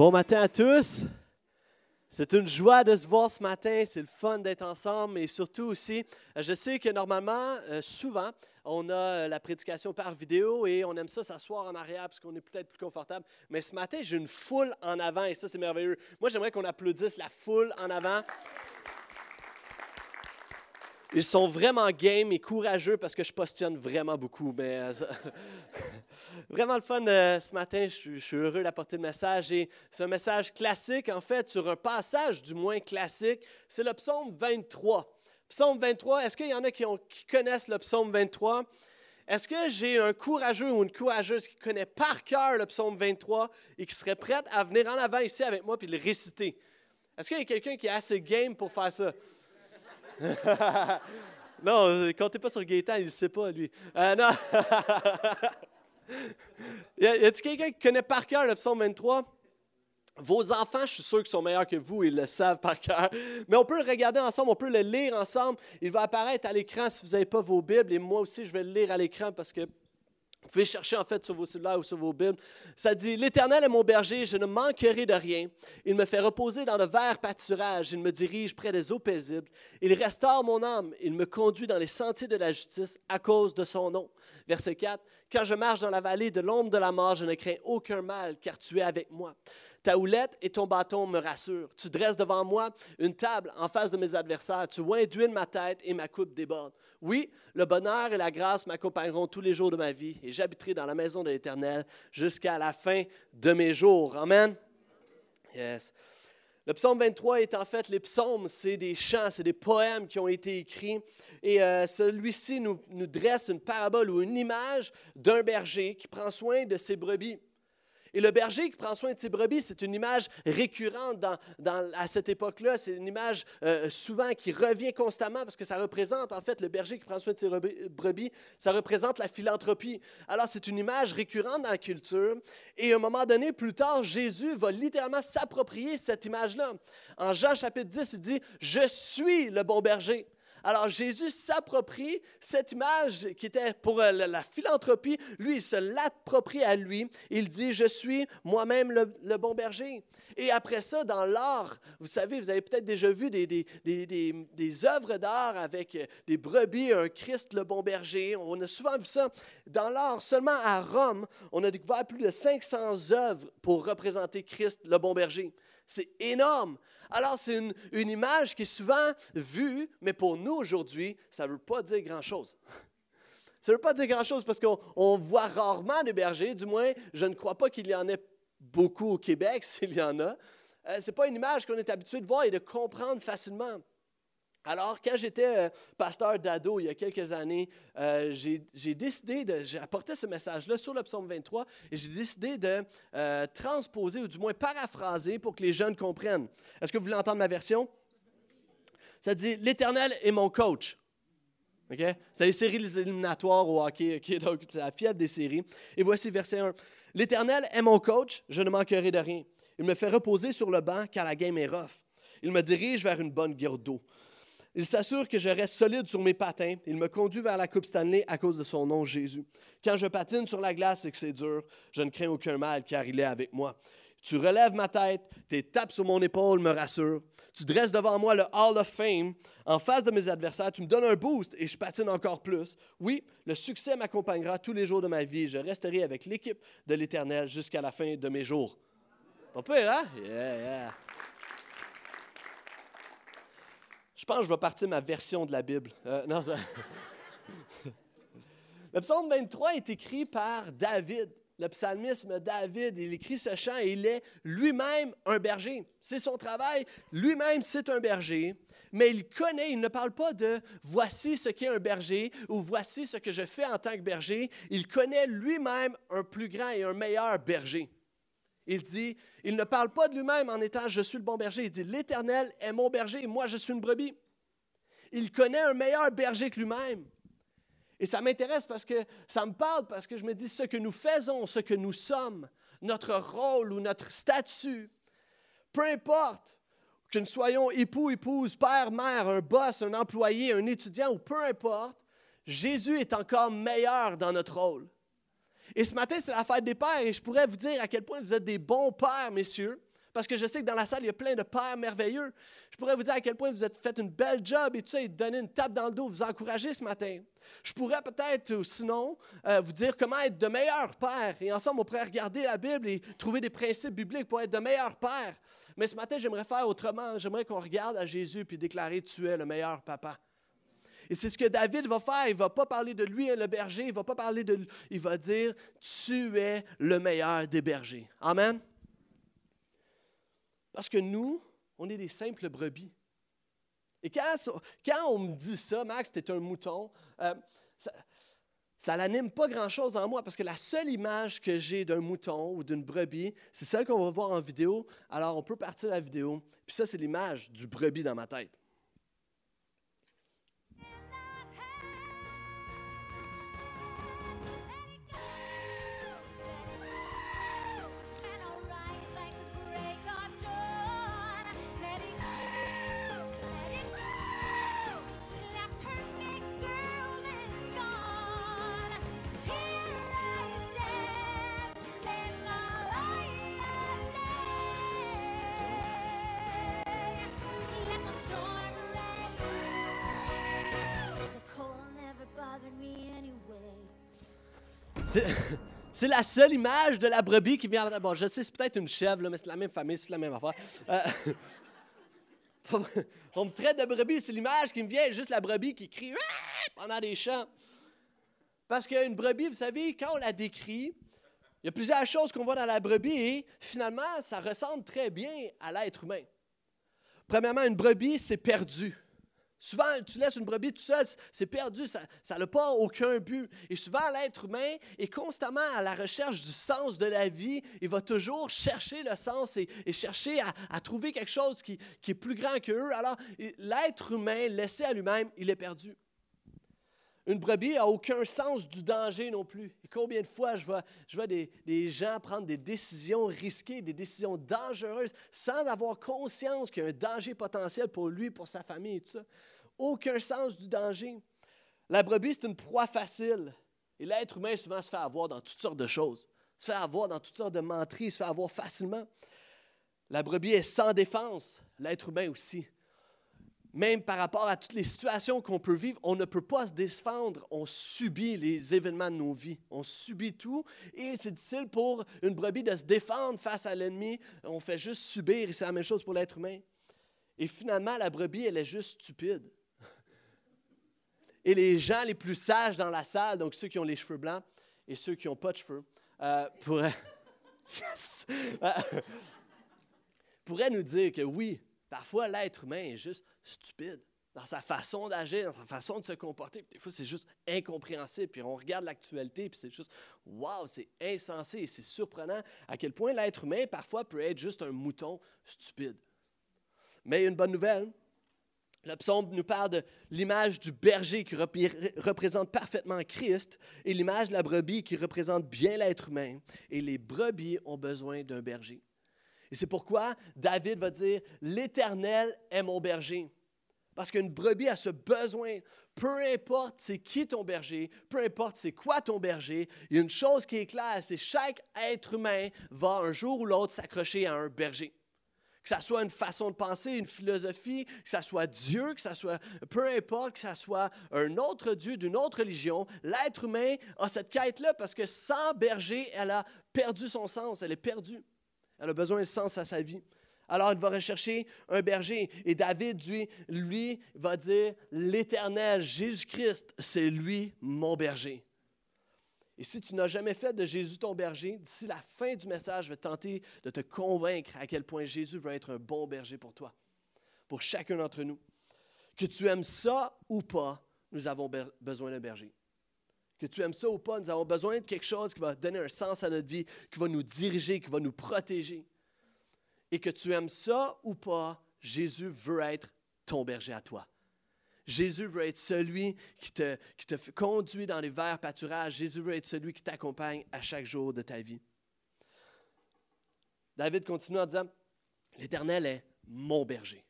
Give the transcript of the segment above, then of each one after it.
Bon matin à tous. C'est une joie de se voir ce matin. C'est le fun d'être ensemble. Et surtout aussi, je sais que normalement, souvent, on a la prédication par vidéo et on aime ça s'asseoir en arrière parce qu'on est peut-être plus confortable. Mais ce matin, j'ai une foule en avant et ça, c'est merveilleux. Moi, j'aimerais qu'on applaudisse la foule en avant. Ils sont vraiment game et courageux parce que je postionne vraiment beaucoup. Mais vraiment le fun ce matin. Je suis heureux d'apporter le message. Et c'est un message classique, en fait, sur un passage du moins classique. C'est le psaume 23. Psaume 23, est-ce qu'il y en a qui connaissent le psaume 23? Est-ce que j'ai un courageux ou une courageuse qui connaît par cœur le psaume 23 et qui serait prête à venir en avant ici avec moi et le réciter? Est-ce qu'il y a quelqu'un qui est assez game pour faire ça? Non, comptez pas sur Gaëtan, il ne sait pas, lui. Non. Y a-t-il quelqu'un qui connaît par cœur le psaume 23? Vos enfants, je suis sûr qu'ils sont meilleurs que vous, ils le savent par cœur. Mais on peut le regarder ensemble, on peut le lire ensemble. Il va apparaître à l'écran si vous n'avez pas vos Bibles. Et moi aussi, je vais le lire à l'écran parce que vous pouvez chercher en fait sur vos cellulaires ou sur vos Bibles. Ça dit « L'Éternel est mon berger, je ne manquerai de rien. Il me fait reposer dans de verts pâturages. Il me dirige près des eaux paisibles. Il restaure mon âme. Il me conduit dans les sentiers de la justice à cause de son nom. » Verset 4. « Quand je marche dans la vallée de l'ombre de la mort, je ne crains aucun mal, car tu es avec moi. » Ta houlette et ton bâton me rassurent. Tu dresses devant moi une table en face de mes adversaires. Tu oins d'huile ma tête et ma coupe déborde. Oui, le bonheur et la grâce m'accompagneront tous les jours de ma vie et j'habiterai dans la maison de l'Éternel jusqu'à la fin de mes jours. Amen. Yes. Le psaume 23 est en fait, les psaumes, c'est des chants, c'est des poèmes qui ont été écrits. Et celui-ci nous dresse une parabole ou une image d'un berger qui prend soin de ses brebis. Et le berger qui prend soin de ses brebis, c'est une image récurrente à cette époque-là. C'est une image souvent qui revient constamment parce que ça représente, en fait, le berger qui prend soin de ses brebis, ça représente la philanthropie. Alors, c'est une image récurrente dans la culture. Et à un moment donné, plus tard, Jésus va littéralement s'approprier cette image-là. En Jean chapitre 10, il dit « Je suis le bon berger ». Alors, Jésus s'approprie cette image qui était pour la philanthropie. Lui, il se l'approprie à lui. Il dit, je suis moi-même le bon berger. Et après ça, dans l'art, vous savez, vous avez peut-être déjà vu des œuvres d'art avec des brebis, un Christ, le bon berger. On a souvent vu ça. Dans l'art, seulement à Rome, on a découvert plus de 500 œuvres pour représenter Christ, le bon berger. C'est énorme. Alors, c'est une image qui est souvent vue, mais pour nous aujourd'hui, ça ne veut pas dire grand-chose. Ça ne veut pas dire grand-chose parce qu'on voit rarement des bergers, du moins, je ne crois pas qu'il y en ait beaucoup au Québec, s'il y en a. Ce n'est pas une image qu'on est habitué de voir et de comprendre facilement. Alors, quand j'étais pasteur d'ado il y a quelques années, j'ai apporté ce message-là sur le psaume 23 et j'ai décidé de transposer ou du moins paraphraser pour que les jeunes comprennent. Est-ce que vous voulez entendre ma version? Ça dit « L'Éternel est mon coach ». Okay? C'est les séries éliminatoires au hockey, okay? Donc c'est la fièvre des séries. Et voici verset 1. « L'Éternel est mon coach, je ne manquerai de rien. Il me fait reposer sur le banc car la game est rough. Il me dirige vers une bonne guerre d'eau. » Il s'assure que je reste solide sur mes patins. Il me conduit vers la Coupe Stanley à cause de son nom, Jésus. Quand je patine sur la glace et que c'est dur, je ne crains aucun mal car il est avec moi. Tu relèves ma tête, tes tapes sur mon épaule me rassurent. Tu dresses devant moi le Hall of Fame. En face de mes adversaires, tu me donnes un boost et je patine encore plus. Oui, le succès m'accompagnera tous les jours de ma vie. Je resterai avec l'équipe de l'Éternel jusqu'à la fin de mes jours. Pas pire, hein? Yeah, yeah. Je pense que je vais partir ma version de la Bible. Non, le psaume 23 est écrit par David. Le psalmiste David, il écrit ce chant et il est lui-même un berger. C'est son travail. Lui-même, c'est un berger. Mais il connaît, il ne parle pas de « voici ce qu'est un berger » ou « voici ce que je fais en tant que berger ». Il connaît lui-même un plus grand et un meilleur berger. Il dit, il ne parle pas de lui-même en étant « je suis le bon berger ». Il dit « l'Éternel est mon berger et moi je suis une brebis ». Il connaît un meilleur berger que lui-même. Et ça m'intéresse parce que ça me parle, parce que je me dis ce que nous faisons, ce que nous sommes, notre rôle ou notre statut, peu importe que nous soyons époux, épouse, père, mère, un boss, un employé, un étudiant ou peu importe, Jésus est encore meilleur dans notre rôle. Et ce matin, c'est la fête des pères et je pourrais vous dire à quel point vous êtes des bons pères, messieurs. Parce que je sais que dans la salle, il y a plein de pères merveilleux. Je pourrais vous dire à quel point vous avez fait une belle job et tout ça, et donner une tape dans le dos, vous encourager ce matin. Je pourrais peut-être, sinon, vous dire comment être de meilleurs pères. Et ensemble, on pourrait regarder la Bible et trouver des principes bibliques pour être de meilleurs pères. Mais ce matin, j'aimerais faire autrement. J'aimerais qu'on regarde à Jésus et déclarer « Tu es le meilleur papa ». Et c'est ce que David va faire. Il ne va pas parler de lui, le berger. Il ne va pas parler de lui. Il va dire « Tu es le meilleur des bergers ». Amen. Parce que nous, on est des simples brebis. Et quand on me dit ça, Max, t'es un mouton, ça n'anime pas grand-chose en moi, parce que la seule image que j'ai d'un mouton ou d'une brebis, c'est celle qu'on va voir en vidéo. Alors, on peut partir la vidéo. Puis ça, c'est l'image du brebis dans ma tête. C'est la seule image de la brebis qui vient... Bon, je sais, c'est peut-être une chèvre, là, mais c'est la même famille, c'est la même affaire. On me traite de brebis, c'est l'image qui me vient, juste la brebis qui crie pendant des chants. Parce qu'une brebis, vous savez, quand on la décrit, il y a plusieurs choses qu'on voit dans la brebis et finalement, ça ressemble très bien à l'être humain. Premièrement, une brebis, c'est perdu. Souvent, tu laisses une brebis toute seule, c'est perdu, ça n'a pas aucun but. Et souvent, l'être humain est constamment à la recherche du sens de la vie. Il va toujours chercher le sens et chercher à trouver quelque chose qui est plus grand qu'eux. Alors, l'être humain, laissé à lui-même, il est perdu. Une brebis n'a aucun sens du danger non plus. Et combien de fois je vois des gens prendre des décisions risquées, des décisions dangereuses, sans avoir conscience qu'il y a un danger potentiel pour lui, pour sa famille et tout ça. Aucun sens du danger. La brebis, c'est une proie facile. Et l'être humain, souvent, se fait avoir dans toutes sortes de choses. Se fait avoir dans toutes sortes de menteries, se fait avoir facilement. La brebis est sans défense, l'être humain aussi. Même par rapport à toutes les situations qu'on peut vivre, on ne peut pas se défendre. On subit les événements de nos vies. On subit tout. Et c'est difficile pour une brebis de se défendre face à l'ennemi. On fait juste subir. Et c'est la même chose pour l'être humain. Et finalement, la brebis, elle est juste stupide. Et les gens les plus sages dans la salle, donc ceux qui ont les cheveux blancs et ceux qui n'ont pas de cheveux, pourraient nous dire que oui, parfois, l'être humain est juste stupide dans sa façon d'agir, dans sa façon de se comporter. Des fois, c'est juste incompréhensible. Puis on regarde l'actualité, puis c'est juste « wow, c'est insensé » et c'est surprenant à quel point l'être humain, parfois, peut être juste un mouton stupide. Mais une bonne nouvelle, le psaume nous parle de l'image du berger qui représente parfaitement Christ et l'image de la brebis qui représente bien l'être humain. Et les brebis ont besoin d'un berger. Et c'est pourquoi David va dire « L'Éternel est mon berger ». Parce qu'une brebis a ce besoin. Peu importe c'est qui ton berger, peu importe c'est quoi ton berger, il y a une chose qui est claire, c'est que chaque être humain va un jour ou l'autre s'accrocher à un berger. Que ça soit une façon de penser, une philosophie, que ça soit Dieu, que ça soit peu importe, que ça soit un autre Dieu d'une autre religion, l'être humain a cette quête-là parce que sans berger, elle a perdu son sens, elle est perdue. Elle a besoin de sens à sa vie. Alors, il va rechercher un berger. Et David, lui va dire, « L'Éternel, Jésus-Christ, c'est lui mon berger. » Et si tu n'as jamais fait de Jésus ton berger, d'ici la fin du message, je vais tenter de te convaincre à quel point Jésus veut être un bon berger pour toi, pour chacun d'entre nous. Que tu aimes ça ou pas, nous avons besoin d'un berger. Que tu aimes ça ou pas, nous avons besoin de quelque chose qui va donner un sens à notre vie, qui va nous diriger, qui va nous protéger. Et que tu aimes ça ou pas, Jésus veut être ton berger à toi. Jésus veut être celui qui te conduit dans les verts pâturages. Jésus veut être celui qui t'accompagne à chaque jour de ta vie. David continue en disant, « L'Éternel est mon berger. »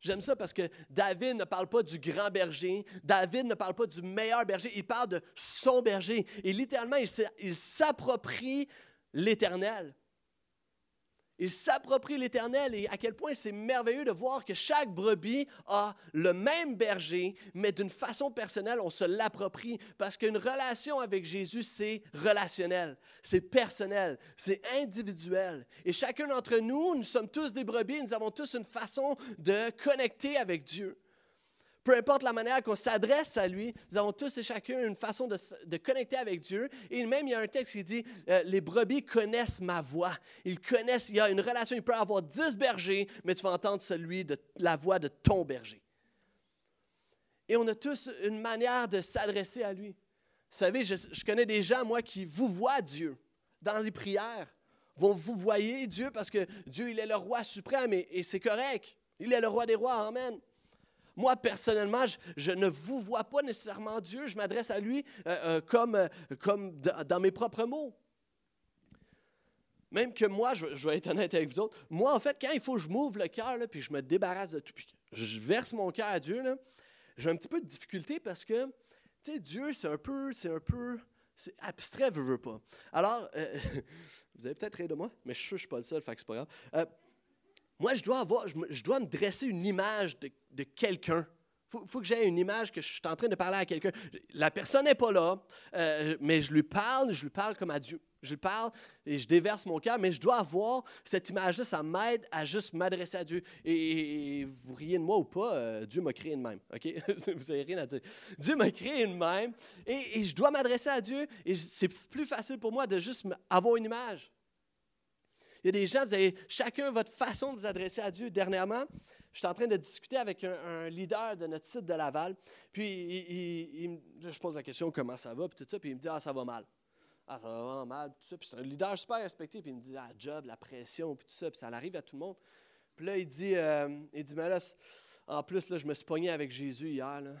J'aime ça parce que David ne parle pas du grand berger, David ne parle pas du meilleur berger, il parle de son berger. Et littéralement, il s'approprie l'Éternel. Il s'approprie l'Éternel et à quel point c'est merveilleux de voir que chaque brebis a le même berger, mais d'une façon personnelle, on se l'approprie parce qu'une relation avec Jésus, c'est relationnel, c'est personnel, c'est individuel. Et chacun d'entre nous, nous sommes tous des brebis, nous avons tous une façon de connecter avec Dieu. Peu importe la manière qu'on s'adresse à lui, nous avons tous et chacun une façon de connecter avec Dieu. Et même, il y a un texte qui dit « Les brebis connaissent ma voix. » Ils connaissent, il y a une relation, il peut avoir 10 bergers, mais tu vas entendre la voix de ton berger. Et on a tous une manière de s'adresser à lui. Vous savez, je connais des gens, moi, qui vous voient Dieu dans les prières. Vous voyez Dieu parce que Dieu, il est le roi suprême et c'est correct. Il est le roi des rois, amen. Moi, personnellement, je ne vous vois pas nécessairement Dieu. Je m'adresse à lui comme dans mes propres mots. Même que moi, je vais être honnête avec vous autres, moi, en fait, quand il faut que je m'ouvre le cœur, puis je me débarrasse de tout, puis je verse mon cœur à Dieu, j'ai un petit peu de difficulté parce que, tu sais, Dieu, c'est un peu abstrait, je veux pas. Alors, vous avez peut-être rire de moi, mais je ne suis pas le seul, fait que c'est pas grave. Moi, je dois me dresser une image de quelqu'un. Il faut que j'aie une image que je suis en train de parler à quelqu'un. La personne n'est pas là, mais je lui parle comme à Dieu. Je lui parle et je déverse mon cœur, mais je dois avoir cette image-là. Ça m'aide à juste m'adresser à Dieu. Et vous riez de moi ou pas, Dieu m'a créé de même. Okay? Vous n'avez rien à dire. Dieu m'a créé de même et je dois m'adresser à Dieu. Et c'est plus facile pour moi de juste avoir une image. Il y a des gens, vous avez chacun votre façon de vous adresser à Dieu. Dernièrement, je suis en train de discuter avec un leader de notre site de Laval. Puis, je pose la question comment ça va, puis tout ça. Puis, il me dit, ça va mal. Ça va vraiment mal, tout ça. Puis, c'est un leader super respecté. Puis, il me dit, job, la pression, puis tout ça. Puis, ça arrive à tout le monde. Puis là, il dit mais là, en plus, là, je me suis pogné avec Jésus hier, là.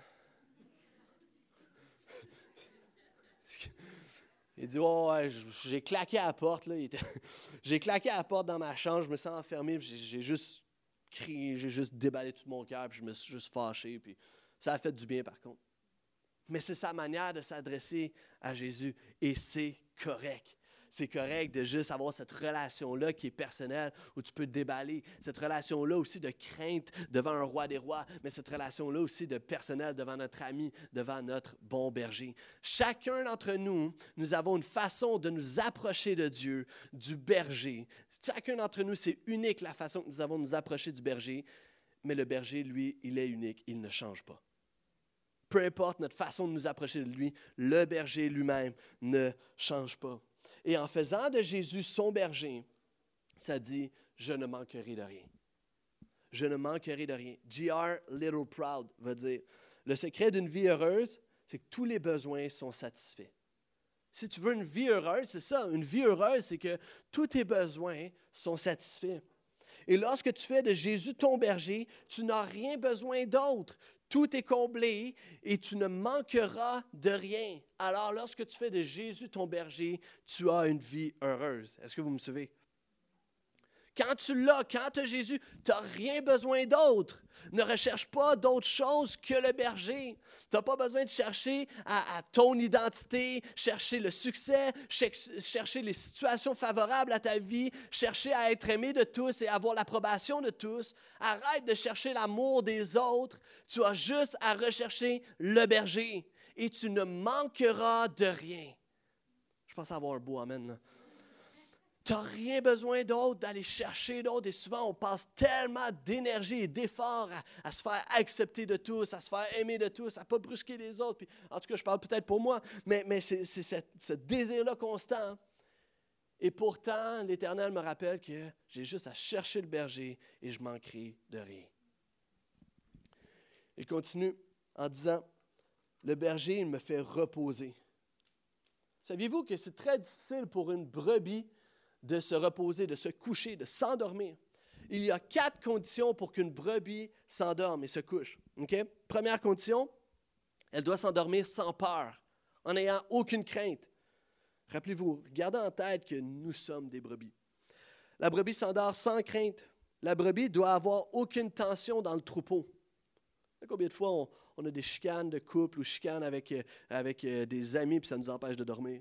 Il dit, oh, ouais, j'ai claqué à la porte. Là. J'ai claqué à la porte dans ma chambre, je me sens enfermé, j'ai juste crié, j'ai juste déballé tout mon cœur, puis je me suis juste fâché. Puis ça a fait du bien, par contre. Mais c'est sa manière de s'adresser à Jésus, et c'est correct. C'est correct de juste avoir cette relation-là qui est personnelle, où tu peux te déballer. Cette relation-là aussi de crainte devant un roi des rois, mais cette relation-là aussi de personnel devant notre ami, devant notre bon berger. Chacun d'entre nous, nous avons une façon de nous approcher de Dieu, du berger. Chacun d'entre nous, c'est unique la façon que nous avons de nous approcher du berger, mais le berger, lui, il est unique, il ne change pas. Peu importe notre façon de nous approcher de lui, le berger lui-même ne change pas. Et en faisant de Jésus son berger, ça dit « Je ne manquerai de rien ». Je ne manquerai de rien. G.R. Littleproud va dire « Le secret d'une vie heureuse, c'est que tous les besoins sont satisfaits. » Si tu veux une vie heureuse, c'est ça. Une vie heureuse, c'est que tous tes besoins sont satisfaits. Et lorsque tu fais de Jésus ton berger, tu n'as rien besoin d'autre. Tout est comblé et tu ne manqueras de rien. Alors, lorsque tu fais de Jésus ton berger, tu as une vie heureuse. Est-ce que vous me suivez? Quand tu l'as, quand tu as Jésus, tu n'as rien besoin d'autre. Ne recherche pas d'autre chose que le berger. Tu n'as pas besoin de chercher à ton identité, chercher le succès, chercher les situations favorables à ta vie, chercher à être aimé de tous et avoir l'approbation de tous. Arrête de chercher l'amour des autres. Tu as juste à rechercher le berger et tu ne manqueras de rien. Je pense avoir un beau amen, là. Tu n'as rien besoin d'autre d'aller chercher d'autres. Et souvent, on passe tellement d'énergie et d'efforts à se faire accepter de tous, à se faire aimer de tous, à ne pas brusquer les autres. Puis, en tout cas, je parle peut-être pour moi, mais c'est ce désir-là constant. Et pourtant, l'Éternel me rappelle que j'ai juste à chercher le berger et je manquerai de rien. Il continue en disant, « Le berger, il me fait reposer. » Saviez-vous que c'est très difficile pour une brebis de se reposer, de se coucher, de s'endormir. Il y a 4 conditions pour qu'une brebis s'endorme et se couche. Okay? Première condition, elle doit s'endormir sans peur, en n'ayant aucune crainte. Rappelez-vous, gardez en tête que nous sommes des brebis. La brebis s'endort sans crainte. La brebis doit avoir aucune tension dans le troupeau. Combien de fois on a des chicanes de couple ou chicanes avec des amis puis ça nous empêche de dormir?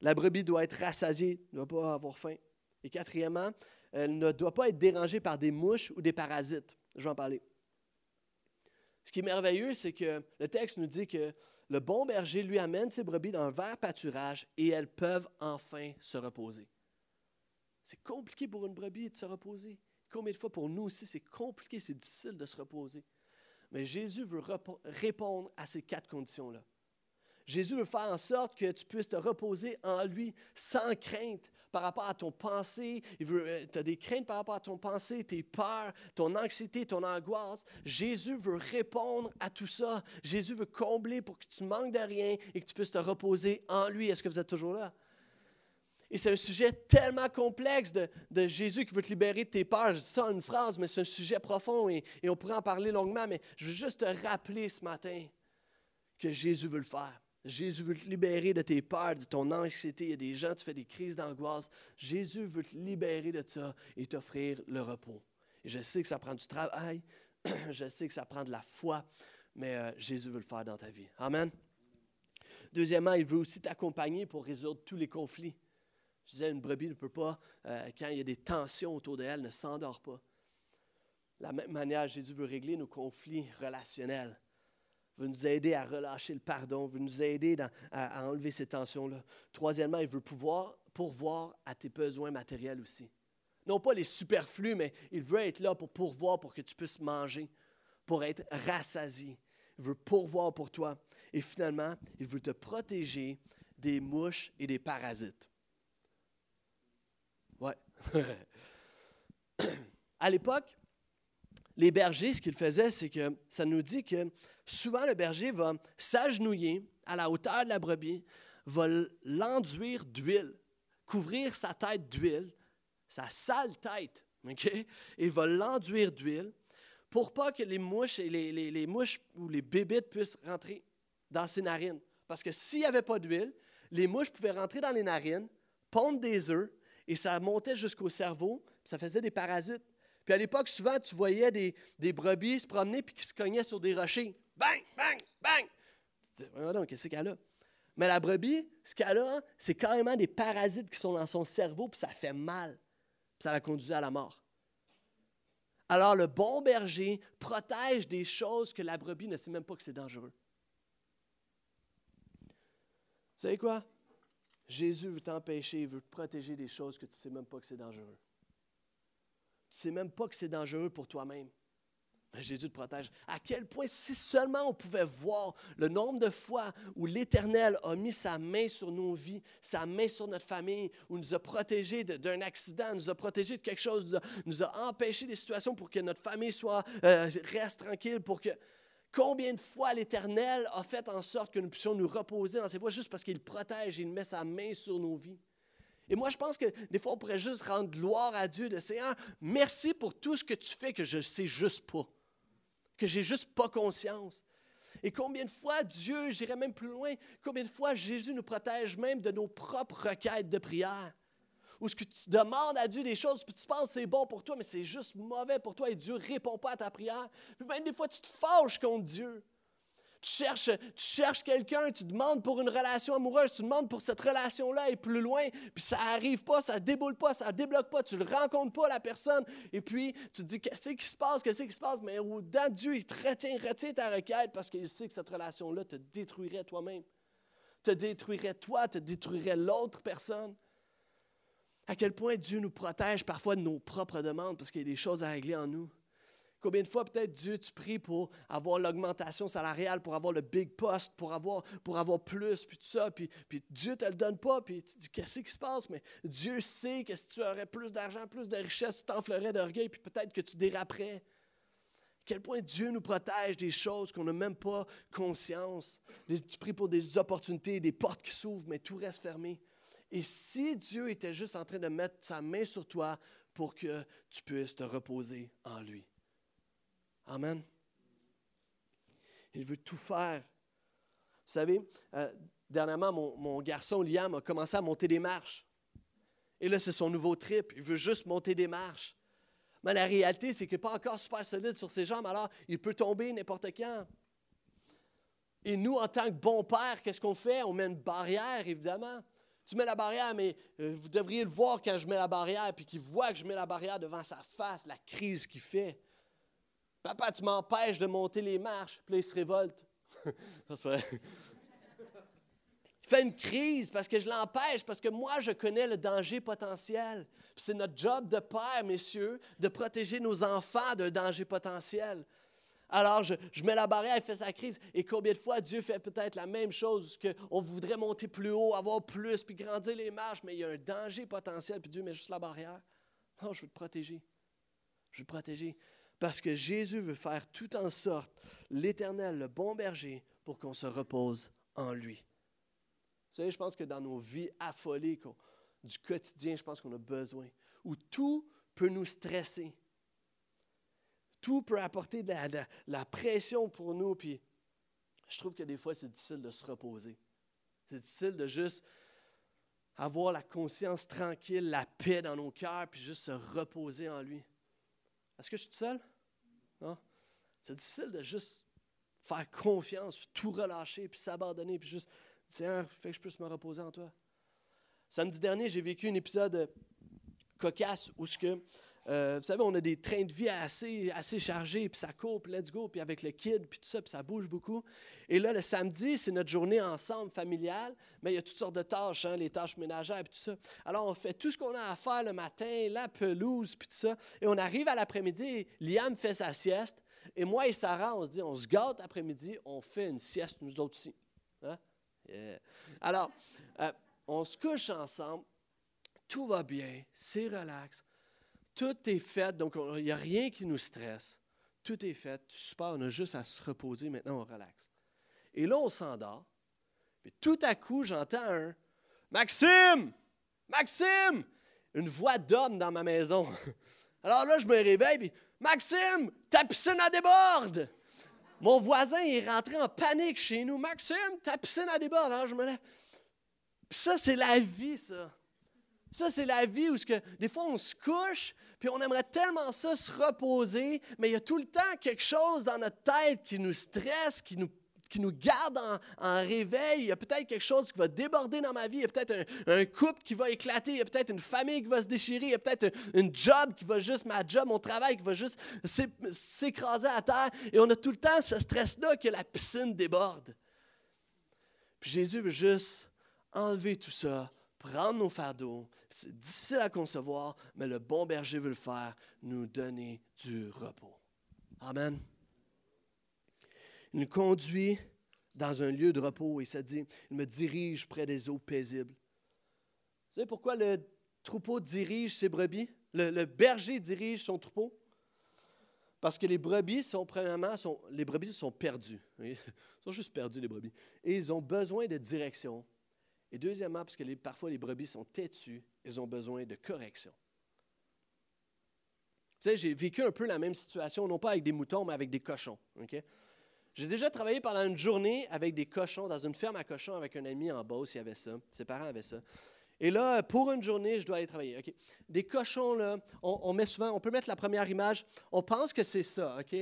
La brebis doit être rassasiée, ne doit pas avoir faim. Et quatrièmement, elle ne doit pas être dérangée par des mouches ou des parasites. Je vais en parler. Ce qui est merveilleux, c'est que le texte nous dit que le bon berger lui amène ses brebis dans un vert pâturage et elles peuvent enfin se reposer. C'est compliqué pour une brebis de se reposer. Combien de fois pour nous aussi, c'est compliqué, c'est difficile de se reposer. Mais Jésus veut répondre à ces quatre conditions-là. Jésus veut faire en sorte que tu puisses te reposer en lui sans crainte par rapport à ton pensée. Tu as des craintes par rapport à ton pensée, tes peurs, ton anxiété, ton angoisse. Jésus veut répondre à tout ça. Jésus veut combler pour que tu manques de rien et que tu puisses te reposer en lui. Est-ce que vous êtes toujours là? Et c'est un sujet tellement complexe de Jésus qui veut te libérer de tes peurs. Je dis ça en une phrase, mais c'est un sujet profond et on pourrait en parler longuement. Mais je veux juste te rappeler ce matin que Jésus veut le faire. Jésus veut te libérer de tes peurs, de ton anxiété. Il y a des gens, tu fais des crises d'angoisse. Jésus veut te libérer de ça et t'offrir le repos. Et je sais que ça prend du travail, je sais que ça prend de la foi, mais Jésus veut le faire dans ta vie. Amen. Deuxièmement, il veut aussi t'accompagner pour résoudre tous les conflits. Je disais, une brebis ne peut pas, quand il y a des tensions autour d'elle, ne s'endort pas. De la même manière, Jésus veut régler nos conflits relationnels. Veut nous aider à relâcher le pardon, veut nous aider à enlever ces tensions-là. Troisièmement, il veut pouvoir pourvoir à tes besoins matériels aussi. Non pas les superflus, mais il veut être là pour pourvoir, pour que tu puisses manger, pour être rassasié. Il veut pourvoir pour toi. Et finalement, il veut te protéger des mouches et des parasites. Ouais. À l'époque, les bergers, ce qu'ils faisaient, c'est que ça nous dit que souvent le berger va s'agenouiller à la hauteur de la brebis, va l'enduire d'huile, couvrir sa tête d'huile, sa sale tête, okay? Et va l'enduire d'huile pour pas que les mouches, et les mouches ou les bébites puissent rentrer dans ses narines. Parce que s'il n'y avait pas d'huile, les mouches pouvaient rentrer dans les narines, pondre des œufs, et ça montait jusqu'au cerveau, ça faisait des parasites. Puis à l'époque, souvent, tu voyais des brebis se promener puis qui se cognaient sur des rochers. Bang, bang, bang! Tu te dis, oh non, qu'est-ce qu'elle a? Mais la brebis, ce qu'elle a, c'est carrément des parasites qui sont dans son cerveau puis ça fait mal. Puis ça la conduisait à la mort. Alors, le bon berger protège des choses que la brebis ne sait même pas que c'est dangereux. Vous savez quoi? Jésus veut t'empêcher, il veut te protéger des choses que tu ne sais même pas que c'est dangereux. Tu ne sais même pas que c'est dangereux pour toi-même. Mais Jésus te protège. À quel point, si seulement on pouvait voir le nombre de fois où l'Éternel a mis sa main sur nos vies, sa main sur notre famille, où il nous a protégés d'un accident, nous a protégés de quelque chose, nous a empêchés des situations pour que notre famille reste tranquille, pour que... Combien de fois l'Éternel a fait en sorte que nous puissions nous reposer dans ses voies juste parce qu'il protège, il met sa main sur nos vies. Et moi, je pense que des fois, on pourrait juste rendre gloire à Dieu, de Seigneur, merci pour tout ce que tu fais que je ne sais juste pas, que j'ai juste pas conscience. Et combien de fois, Dieu, j'irais même plus loin, combien de fois Jésus nous protège même de nos propres requêtes de prière, où ce que tu demandes à Dieu des choses, puis tu penses que c'est bon pour toi, mais c'est juste mauvais pour toi et Dieu ne répond pas à ta prière. Puis même des fois, tu te fâches contre Dieu. Tu cherches quelqu'un, tu demandes pour une relation amoureuse, tu demandes pour cette relation-là et plus loin, puis ça n'arrive pas, ça ne déboule pas, ça ne débloque pas, tu ne rencontres pas la personne, et puis tu te dis, qu'est-ce qui se passe? Mais au-dedans, Dieu, il te retient ta requête parce qu'il sait que cette relation-là te détruirait toi-même, te détruirait toi, te détruirait l'autre personne. À quel point Dieu nous protège parfois de nos propres demandes parce qu'il y a des choses à régler en nous. Combien de fois, peut-être, Dieu, tu pries pour avoir l'augmentation salariale, pour avoir le big post, pour avoir plus, puis tout ça, puis Dieu ne te le donne pas, puis tu te dis, qu'est-ce qui se passe? Mais Dieu sait que si tu aurais plus d'argent, plus de richesse, tu t'enflerais d'orgueil, puis peut-être que tu déraperais. À quel point Dieu nous protège des choses qu'on n'a même pas conscience. Tu pries pour des opportunités, des portes qui s'ouvrent, mais tout reste fermé. Et si Dieu était juste en train de mettre sa main sur toi pour que tu puisses te reposer en lui. Amen. Il veut tout faire. Vous savez, dernièrement, mon garçon Liam a commencé à monter des marches. Et là, c'est son nouveau trip. Il veut juste monter des marches. Mais la réalité, c'est qu'il n'est pas encore super solide sur ses jambes, alors il peut tomber n'importe quand. Et nous, en tant que bons pères, qu'est-ce qu'on fait? On met une barrière, évidemment. Tu mets la barrière, mais vous devriez le voir quand je mets la barrière, puis qu'il voit que je mets la barrière devant sa face, la crise qu'il fait. « Papa, tu m'empêches de monter les marches. » Puis là, il se révolte. Ça, c'est vrai. Il fait une crise parce que je l'empêche, parce que moi, je connais le danger potentiel. Puis c'est notre job de père, messieurs, de protéger nos enfants d'un danger potentiel. Alors, je mets la barrière, il fait sa crise. Et combien de fois Dieu fait peut-être la même chose, qu'on voudrait monter plus haut, avoir plus, puis grandir les marches, mais il y a un danger potentiel, puis Dieu met juste la barrière. Non, je veux te protéger. Je veux te protéger. Parce que Jésus veut faire tout en sorte, l'Éternel, le bon berger, pour qu'on se repose en lui. Vous savez, je pense que dans nos vies affolées du quotidien, je pense qu'on a besoin, où tout peut nous stresser. Tout peut apporter de la pression pour nous. Puis je trouve que des fois, c'est difficile de se reposer. C'est difficile de juste avoir la conscience tranquille, la paix dans nos cœurs, puis juste se reposer en lui. Est-ce que je suis tout seul? Non? C'est difficile de juste faire confiance, puis tout relâcher, puis s'abandonner, puis juste, tiens, fais que je puisse me reposer en toi. Samedi dernier, j'ai vécu un épisode cocasse où ce que... vous savez, on a des trains de vie assez chargés, puis ça court, puis let's go, puis avec le kid, puis tout ça, puis ça bouge beaucoup. Et là, le samedi, c'est notre journée ensemble, familiale, mais il y a toutes sortes de tâches, hein, les tâches ménagères, puis tout ça. Alors, on fait tout ce qu'on a à faire le matin, la pelouse, puis tout ça. Et on arrive à l'après-midi, Liam fait sa sieste, et moi et Sarah, on se dit, on se gâte l'après-midi, on fait une sieste, nous autres aussi. Hein? Yeah. Alors, on se couche ensemble, tout va bien, c'est relax. Tout est fait, donc il n'y a rien qui nous stresse. Tout est fait, super, on a juste à se reposer, maintenant on relaxe. Et là, on s'endort, puis tout à coup, j'entends un « Maxime! Maxime! » Une voix d'homme dans ma maison. Alors là, je me réveille, puis « Maxime, ta piscine elle déborde! » Mon voisin est rentré en panique chez nous. « Maxime, ta piscine elle déborde! » Alors je me lève. Puis ça, c'est la vie, ça. Ça, c'est la vie où des fois, on se couche, puis on aimerait tellement ça se reposer, mais il y a tout le temps quelque chose dans notre tête qui nous stresse, qui nous garde en réveil. Il y a peut-être quelque chose qui va déborder dans ma vie. Il y a peut-être un couple qui va éclater. Il y a peut-être une famille qui va se déchirer. Il y a peut-être une job qui va juste, mon travail qui va juste s'écraser à terre. Et on a tout le temps ce stress-là que la piscine déborde. Puis Jésus veut juste enlever tout ça, prendre nos fardeaux. C'est difficile à concevoir, mais le bon berger veut le faire, nous donner du repos. Amen. Il nous conduit dans un lieu de repos et ça dit, il me dirige près des eaux paisibles. Vous savez pourquoi le troupeau dirige ses brebis? Le berger dirige son troupeau? Parce que les brebis sont, les brebis sont perdues. Ils sont juste perdus, les brebis. Et ils ont besoin de direction. Et deuxièmement, parce que parfois les brebis sont têtues, elles ont besoin de correction. Vous savez, j'ai vécu un peu la même situation, non pas avec des moutons, mais avec des cochons. Okay? J'ai déjà travaillé pendant une journée avec des cochons, dans une ferme à cochons avec un ami en Beauce, il y avait ça, ses parents avaient ça. Et là, pour une journée, je dois aller travailler. Okay? Des cochons, là, on met souvent, on peut mettre la première image, on pense que c'est ça, OK?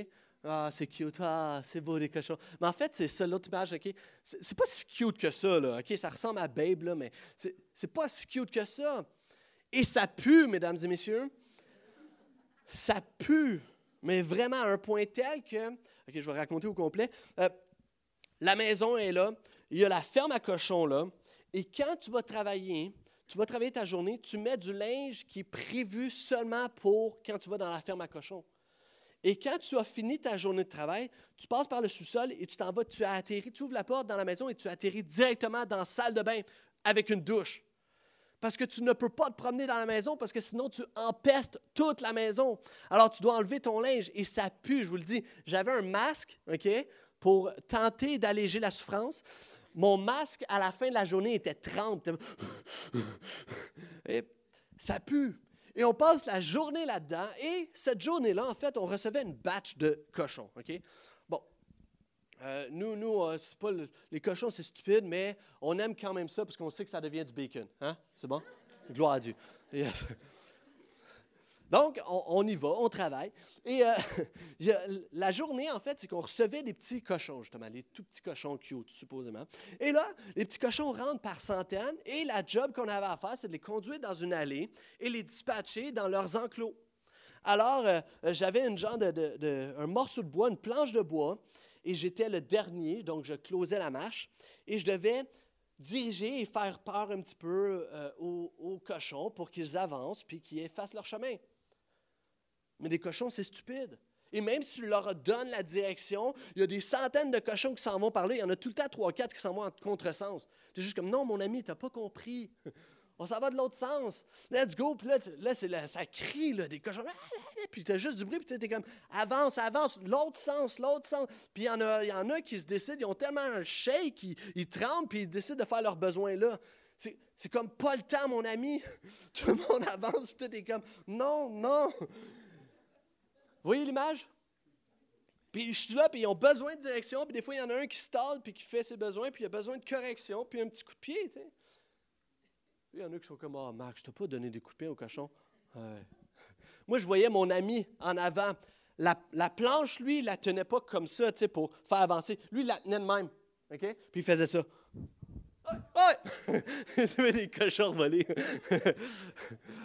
Ah, c'est cute, ah, c'est beau des cochons. Mais en fait, c'est ça, l'autre image, OK? C'est pas si cute que ça, là, OK? Ça ressemble à Babe, là, mais c'est pas si cute que ça. Et ça pue, mesdames et messieurs. Ça pue, mais vraiment à un point tel que... OK, je vais raconter au complet. La maison est là, il y a la ferme à cochons, là, et quand tu vas travailler ta journée, tu mets du linge qui est prévu seulement pour quand tu vas dans la ferme à cochons. Et quand tu as fini ta journée de travail, tu passes par le sous-sol et tu t'en vas, tu atterris, tu ouvres la porte dans la maison et tu atterris directement dans la salle de bain avec une douche. Parce que tu ne peux pas te promener dans la maison parce que sinon tu empestes toute la maison. Alors tu dois enlever ton linge et ça pue, je vous le dis. J'avais un masque, OK, pour tenter d'alléger la souffrance. Mon masque, à la fin de la journée, était 30. Et ça pue. Et on passe la journée là-dedans. Et cette journée-là, en fait, on recevait une batch de cochons. OK? Bon, nous, c'est pas les cochons, c'est stupide, mais on aime quand même ça parce qu'on sait que ça devient du bacon. Hein? C'est bon? Gloire à Dieu. Yes. Donc, on y va, on travaille. Et la journée, en fait, c'est qu'on recevait des petits cochons, justement, les tout petits cochons cute, supposément. Et là, les petits cochons rentrent par centaines et la job qu'on avait à faire, c'est de les conduire dans une allée et les dispatcher dans leurs enclos. Alors, j'avais une genre un morceau de bois, une planche de bois, et j'étais le dernier, donc je closais la marche, et je devais diriger et faire peur un petit peu aux cochons pour qu'ils avancent puis qu'ils effacent leur chemin. Mais des cochons, c'est stupide. Et même si tu leur donnes la direction, il y a des centaines de cochons qui s'en vont parler. Il y en a tout le temps 3 ou 4 qui s'en vont en contresens. Tu es juste comme, non, mon ami, tu n'as pas compris. On s'en va de l'autre sens. Let's go. Puis là, ça crie, là, des cochons. Puis tu as juste du bruit. Puis tu es comme, avance, avance. L'autre sens, l'autre sens. Puis il y en a qui se décident, ils ont tellement un shake, ils tremblent, puis ils décident de faire leurs besoins là. C'est comme pas le temps, mon ami. Tout le monde avance, puis tu es comme, non, non. Vous voyez l'image? Puis je suis là, puis ils ont besoin de direction. Puis des fois, il y en a un qui stalle, puis qui fait ses besoins, puis il a besoin de correction, puis un petit coup de pied, tu sais. Il y en a qui sont comme, « Ah, oh, Marc, je t'ai pas donné des coupés au cochon. » Moi, je voyais mon ami en avant. La planche, lui, il la tenait pas comme ça, tu sais, pour faire avancer. Lui, il la tenait de même, OK? Puis il faisait ça. « Ah, ouais! » Il avait des cochons volés. «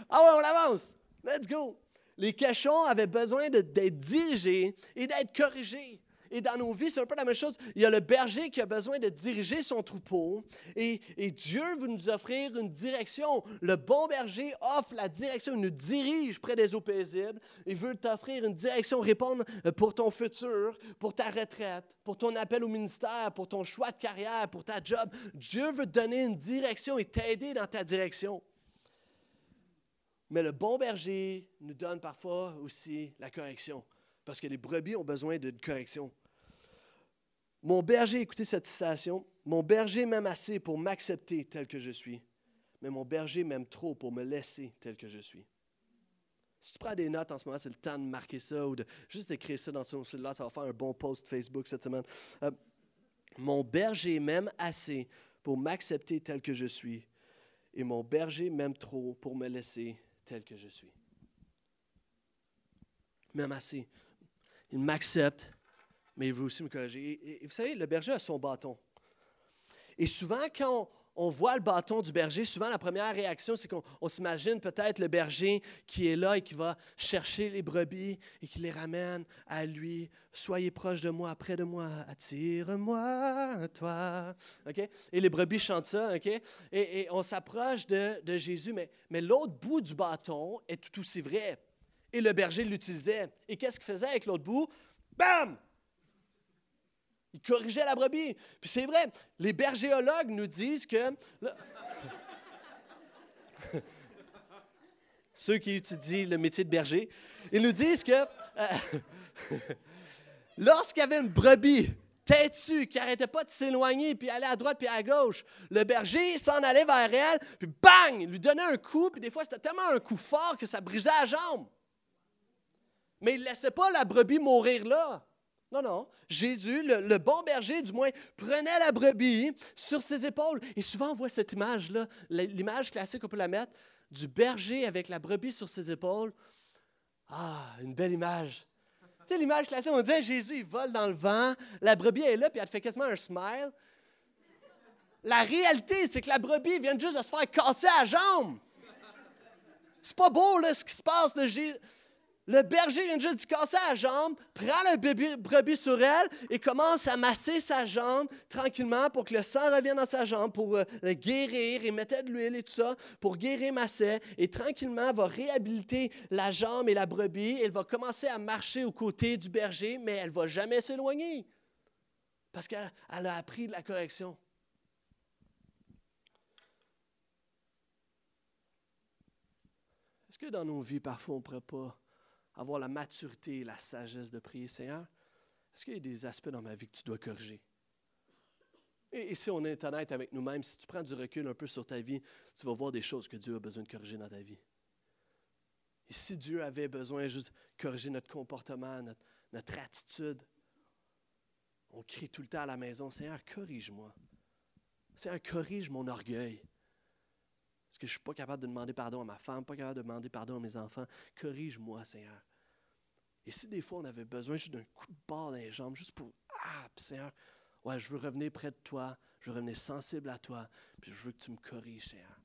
Ah ouais, on avance! Let's go! » Les cochons avaient besoin d'être dirigés et d'être corrigés. Et dans nos vies, c'est un peu la même chose. Il y a le berger qui a besoin de diriger son troupeau. Et Dieu veut nous offrir une direction. Le bon berger offre la direction. Il nous dirige près des eaux paisibles. Il veut t'offrir une direction, répondre pour ton futur, pour ta retraite, pour ton appel au ministère, pour ton choix de carrière, pour ta job. Dieu veut te donner une direction et t'aider dans ta direction. Mais le bon berger nous donne parfois aussi la correction. Parce que les brebis ont besoin d'une correction. Mon berger, écoutez cette citation, « Mon berger m'aime assez pour m'accepter tel que je suis, mais mon berger m'aime trop pour me laisser tel que je suis. » Si tu prends des notes en ce moment, c'est le temps de marquer ça ou de juste écrire ça dans ton cellulaire, ça va faire un bon post Facebook cette semaine. « Mon berger m'aime assez pour m'accepter tel que je suis, et mon berger m'aime trop pour me laisser tel que je suis. » M'aime assez. Il m'accepte, mais il veut aussi me corriger. Et vous savez, le berger a son bâton. Et souvent, quand on voit le bâton du berger, souvent la première réaction, c'est qu'on s'imagine peut-être le berger qui est là et qui va chercher les brebis et qui les ramène à lui. « Soyez proche de moi, près de moi, attire-moi, toi. » Okay? Et les brebis chantent ça. Okay? Et on s'approche de Jésus, mais l'autre bout du bâton est tout aussi vrai. Et le berger l'utilisait. Et qu'est-ce qu'il faisait avec l'autre bout? Bam! Il corrigeait la brebis. Puis c'est vrai, les bergéologues nous disent que... Ceux qui étudient le métier de berger, ils nous disent que lorsqu'il y avait une brebis têtue qui n'arrêtait pas de s'éloigner, puis allait à droite, puis à gauche, le berger s'en allait vers elle, puis bang! Il lui donnait un coup, puis des fois, c'était tellement un coup fort que ça brisait la jambe. Mais il ne laissait pas la brebis mourir là. Non, non. Jésus, le bon berger, du moins, prenait la brebis sur ses épaules. Et souvent, on voit cette image-là, l'image classique, on peut la mettre, du berger avec la brebis sur ses épaules. Ah, une belle image. Tu sais, l'image classique, on dit, Jésus, il vole dans le vent, la brebis est là, puis elle te fait quasiment un smile. La réalité, c'est que la brebis vient juste de se faire casser la jambe. C'est pas beau, là, ce qui se passe de Jésus. Le berger vient juste de casser la jambe, prend la brebis sur elle et commence à masser sa jambe tranquillement pour que le sang revienne dans sa jambe, pour le guérir, et mettait de l'huile et tout ça, pour guérir, masser, et tranquillement va réhabiliter la jambe et la brebis. Elle va commencer à marcher aux côtés du berger, mais elle ne va jamais s'éloigner parce qu'elle a appris de la correction. Est-ce que dans nos vies, parfois, on ne pourrait pas avoir la maturité et la sagesse de prier, Seigneur, est-ce qu'il y a des aspects dans ma vie que tu dois corriger? Et si on est honnête avec nous-mêmes, si tu prends du recul un peu sur ta vie, tu vas voir des choses que Dieu a besoin de corriger dans ta vie. Et si Dieu avait besoin juste de corriger notre comportement, notre attitude, on crie tout le temps à la maison, Seigneur, corrige-moi. Seigneur, corrige mon orgueil. Parce que je ne suis pas capable de demander pardon à ma femme, pas capable de demander pardon à mes enfants. Corrige-moi, Seigneur. Et si des fois, on avait besoin juste d'un coup de barre dans les jambes, juste pour « Ah, Seigneur, ouais, je veux revenir près de toi, je veux revenir sensible à toi, puis je veux que tu me corriges, Seigneur. »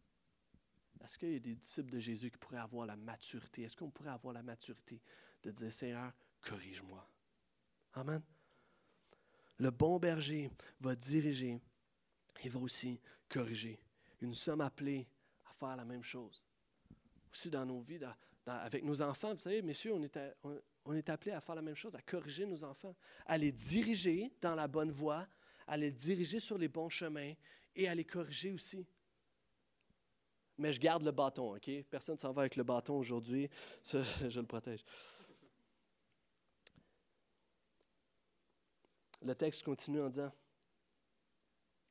Est-ce qu'il y a des disciples de Jésus qui pourraient avoir la maturité? Est-ce qu'on pourrait avoir la maturité de dire « Seigneur, corrige-moi. » Amen. Le bon berger va diriger, il va aussi corriger. Et nous sommes appelés à faire la même chose. Aussi dans nos vies, avec nos enfants, vous savez, messieurs, on est appelés à faire la même chose, à corriger nos enfants, à les diriger dans la bonne voie, à les diriger sur les bons chemins et à les corriger aussi. Mais je garde le bâton, OK? Personne ne s'en va avec le bâton aujourd'hui. Ça, je le protège. Le texte continue en disant,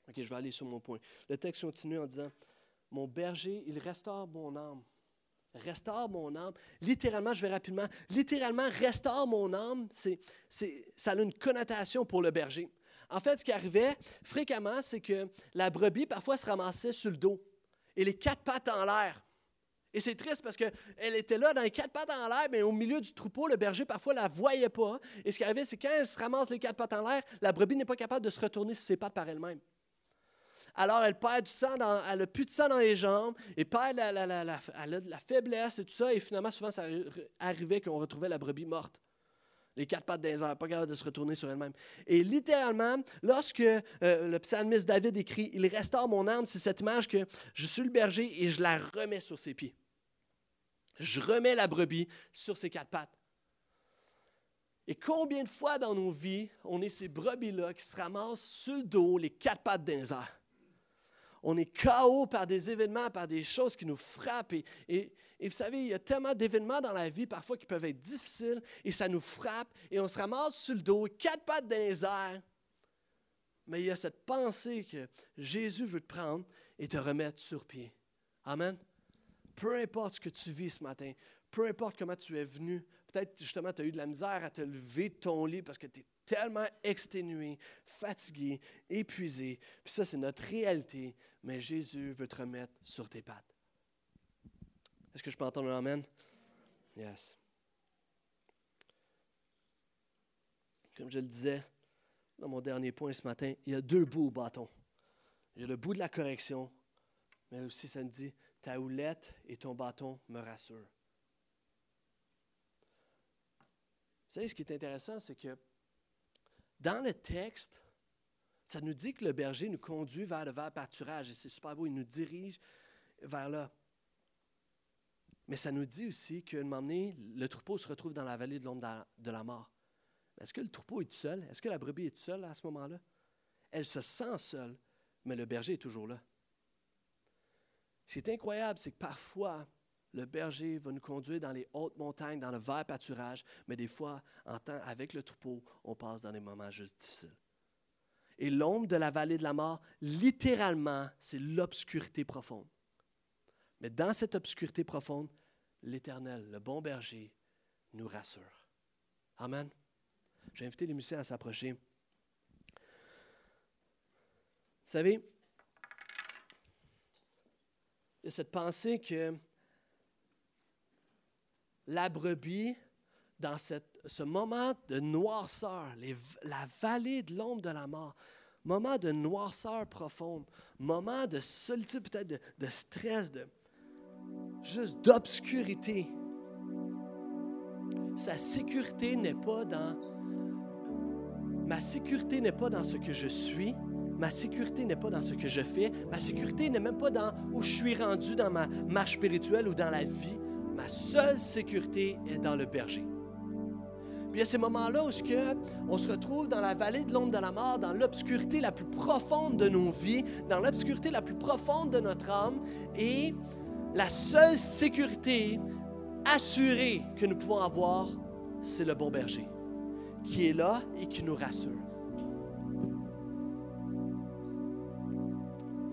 OK, je vais aller sur mon point. Le texte continue en disant, « Mon berger, il restaure mon âme. » Restaure mon âme. Littéralement, je vais rapidement. Littéralement, restaure mon âme, ça a une connotation pour le berger. En fait, ce qui arrivait fréquemment, c'est que la brebis, parfois, se ramassait sur le dos et les quatre pattes en l'air. Et c'est triste parce qu'elle était là, dans les quatre pattes en l'air, mais au milieu du troupeau, le berger, parfois, ne la voyait pas. Et ce qui arrivait, c'est que quand elle se ramasse les quatre pattes en l'air, la brebis n'est pas capable de se retourner sur ses pattes par elle-même. Alors, elle perd du sang, elle n'a plus de sang dans les jambes, et perd elle a de la faiblesse et tout ça. Et finalement, souvent, ça arrivait qu'on retrouvait la brebis morte. Les quatre pattes des airs, pas capable de se retourner sur elle-même. Et littéralement, lorsque le psalmiste David écrit « Il restaure mon âme », c'est cette image que je suis le berger et je la remets sur ses pieds. Je remets la brebis sur ses quatre pattes. Et combien de fois dans nos vies, on est ces brebis-là qui se ramassent sur le dos, les quatre pattes des airs. On est KO par des événements, par des choses qui nous frappent. Et vous savez, il y a tellement d'événements dans la vie, parfois, qui peuvent être difficiles, et ça nous frappe, et on se ramasse sur le dos, quatre pattes dans les airs. Mais il y a cette pensée que Jésus veut te prendre et te remettre sur pied. Amen. Peu importe ce que tu vis ce matin, peu importe comment tu es venu, peut-être justement tu as eu de la misère à te lever de ton lit parce que tu es tellement exténué, fatigué, épuisé. Puis ça, c'est notre réalité, mais Jésus veut te remettre sur tes pattes. Est-ce que je peux entendre un amen? Yes. Comme je le disais, dans mon dernier point ce matin, il y a deux bouts au bâton. Il y a le bout de la correction, mais aussi ça me dit, ta houlette et ton bâton me rassurent. Vous savez, ce qui est intéressant, c'est que dans le texte, ça nous dit que le berger nous conduit vers le vert pâturage, et c'est super beau, il nous dirige vers là. Mais ça nous dit aussi qu'à un moment donné, le troupeau se retrouve dans la vallée de l'ombre de la mort. Est-ce que le troupeau est tout seul? Est-ce que la brebis est tout seule à ce moment-là? Elle se sent seule, mais le berger est toujours là. Ce qui est incroyable, c'est que parfois, le berger va nous conduire dans les hautes montagnes, dans le vert pâturage, mais des fois, en temps avec le troupeau, on passe dans des moments juste difficiles. Et l'ombre de la vallée de la mort, littéralement, c'est l'obscurité profonde. Mais dans cette obscurité profonde, l'Éternel, le bon berger, nous rassure. Amen. J'ai invité les musiciens à s'approcher. Vous savez, il y a cette pensée que la brebis, dans ce moment de noirceur, la vallée de l'ombre de la mort, moment de noirceur profonde, moment de solitude, peut-être de stress, juste d'obscurité. Sa sécurité n'est pas dans... Ma sécurité n'est pas dans ce que je suis. Ma sécurité n'est pas dans ce que je fais. Ma sécurité n'est même pas dans où je suis rendu dans ma marche spirituelle ou dans la vie. Ma seule sécurité est dans le berger. Puis il y a ces moments-là où on se retrouve dans la vallée de l'ombre de la mort, dans l'obscurité la plus profonde de nos vies, dans l'obscurité la plus profonde de notre âme, et la seule sécurité assurée que nous pouvons avoir, c'est le bon berger, qui est là et qui nous rassure.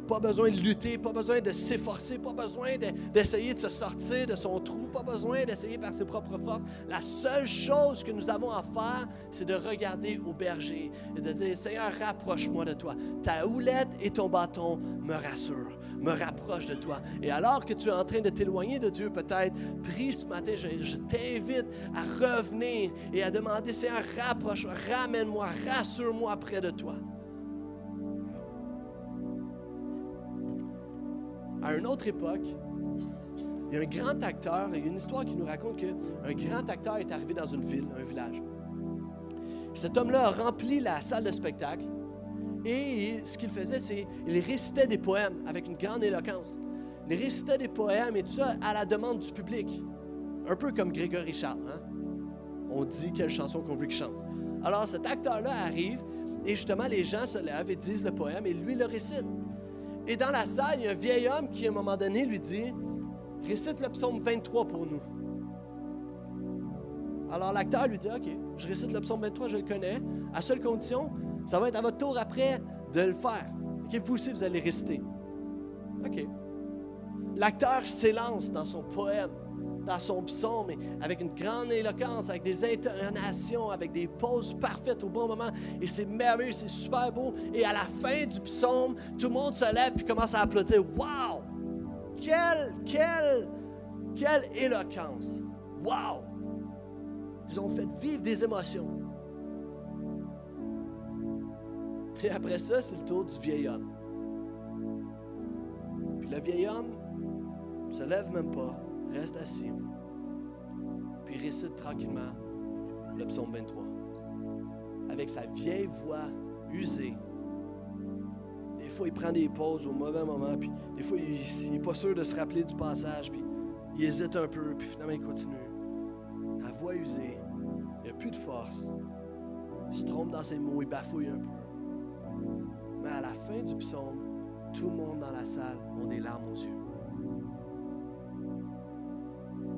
Pas besoin de lutter, pas besoin de s'efforcer, pas besoin d'essayer de se sortir de son trou, pas besoin d'essayer par ses propres forces. La seule chose que nous avons à faire, c'est de regarder au berger et de dire, Seigneur, rapproche-moi de toi. Ta houlette et ton bâton me rassurent. me rapproche de toi. Et alors que tu es en train de t'éloigner de Dieu peut-être, prie ce matin, je t'invite à revenir et à demander, Seigneur, rapproche-moi, ramène-moi, rassure-moi près de toi. À une autre époque, il y a un grand acteur, il y a une histoire qui nous raconte qu'un grand acteur est arrivé dans une ville, un village. Cet homme-là a rempli la salle de spectacle et ce qu'il faisait, c'est qu'il récitait des poèmes avec une grande éloquence. Il récitait des poèmes et tout ça à la demande du public. Un peu comme Grégory Charles, hein? On dit quelle chanson qu'on veut qu'il chante. Alors cet acteur-là arrive et justement les gens se lèvent et disent le poème et lui le récite. Et dans la salle, il y a un vieil homme qui, à un moment donné, lui dit « Récite le psaume 23 pour nous. » Alors l'acteur lui dit « OK, je récite le psaume 23, je le connais. À seule condition, ça va être à votre tour après de le faire. OK, vous aussi, vous allez réciter. » OK. L'acteur s'élance dans son poème, dans son psaume, avec une grande éloquence, avec des intonations, avec des pauses parfaites au bon moment. Et c'est merveilleux, c'est super beau. Et à la fin du psaume, tout le monde se lève et commence à applaudir. Wow! Quelle éloquence! Wow! Ils ont fait vivre des émotions. Et après ça, c'est le tour du vieil homme. Puis le vieil homme ne se lève même pas. Reste assis, puis récite tranquillement le psaume 23. Avec sa vieille voix usée. Des fois, il prend des pauses au mauvais moment, puis des fois, il n'est pas sûr de se rappeler du passage, puis il hésite un peu, puis finalement, il continue. La voix usée, il n'a plus de force. Il se trompe dans ses mots, il bafouille un peu. Mais à la fin du psaume, tout le monde dans la salle a des larmes aux yeux.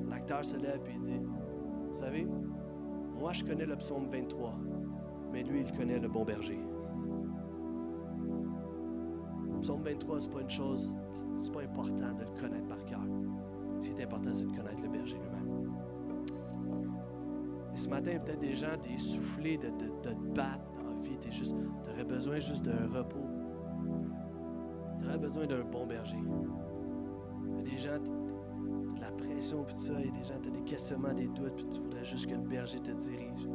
L'acteur se lève et dit, « Vous savez, moi je connais le psaume 23, mais lui il connaît le bon berger. » Le psaume 23, c'est pas une chose, c'est pas important de le connaître par cœur. Ce qui est important, c'est de connaître le berger lui-même. Et ce matin, peut-être des gens, t'es essoufflé de te battre dans la vie, t'aurais besoin juste d'un repos. T'aurais besoin d'un bon berger. Mais des gens, la pression, puis tout ça, et des gens, tu as des questionnements, des doutes, puis tu voudrais juste que le berger te dirige.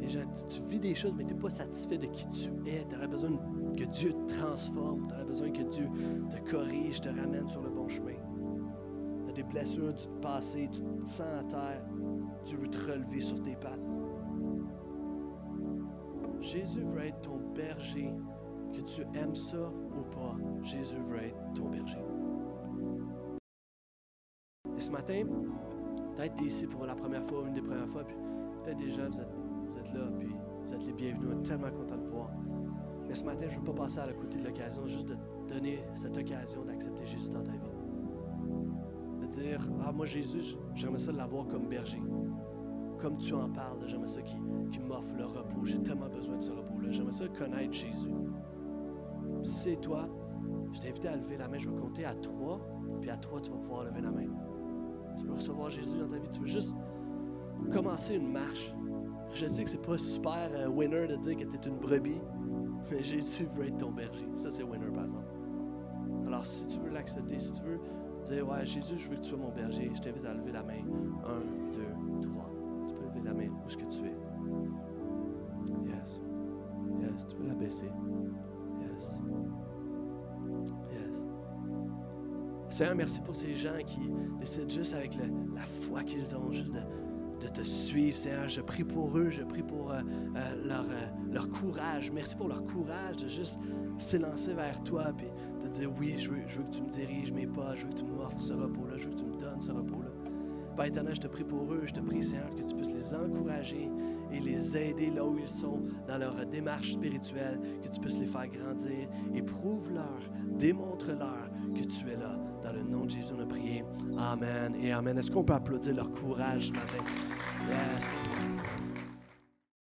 Les gens, tu vis des choses, mais tu n'es pas satisfait de qui tu es. Tu aurais besoin que Dieu te transforme, tu aurais besoin que Dieu te corrige, te ramène sur le bon chemin. Tu as des blessures du passé, tu te sens à terre, tu veux te relever sur tes pattes. Jésus veut être ton berger, que tu aimes ça ou pas, Jésus veut être ton berger. Et ce matin, peut-être tu es ici pour la première fois ou une des premières fois, puis peut-être déjà vous êtes là, puis vous êtes les bienvenus, on est tellement content de vous voir. Mais ce matin, je ne veux pas passer à côté de l'occasion, juste de te donner cette occasion d'accepter Jésus dans ta vie. De dire, ah moi Jésus, j'aimerais ça l'avoir comme berger. Comme tu en parles, j'aimerais ça qu'il m'offre le repos, j'ai tellement besoin de ce repos-là, j'aimerais ça connaître Jésus. Si c'est toi, je t'invite à lever la main, je vais compter à 3, puis à 3 tu vas pouvoir lever la main. Tu veux recevoir Jésus dans ta vie, tu veux juste commencer une marche. Je sais que c'est pas super winner de dire que tu es une brebis, mais Jésus veut être ton berger. Ça, c'est winner, par exemple. Alors, si tu veux l'accepter, si tu veux dire, ouais, Jésus, je veux que tu sois mon berger, je t'invite à lever la main. 1, 2, 3. Tu peux lever la main où est-ce que tu es. Yes. Yes, tu peux la baisser. Yes. Yes. Seigneur, merci pour ces gens qui décident juste avec la foi qu'ils ont, juste de te suivre. Seigneur, je prie pour eux, je prie pour leur courage. Merci pour leur courage de juste s'élancer vers toi et de dire, oui, je veux que tu me diriges mes pas, je veux que tu m'offres ce repos-là, je veux que tu me donnes ce repos-là. Père éternel, je te prie pour eux, je te prie, Seigneur, que tu puisses les encourager et les aider là où ils sont dans leur démarche spirituelle, que tu puisses les faire grandir et prouve-leur, démontre-leur que tu es là. Dans le nom de Jésus, on a prié. Amen et amen. Est-ce qu'on peut applaudir leur courage ce matin? Yes.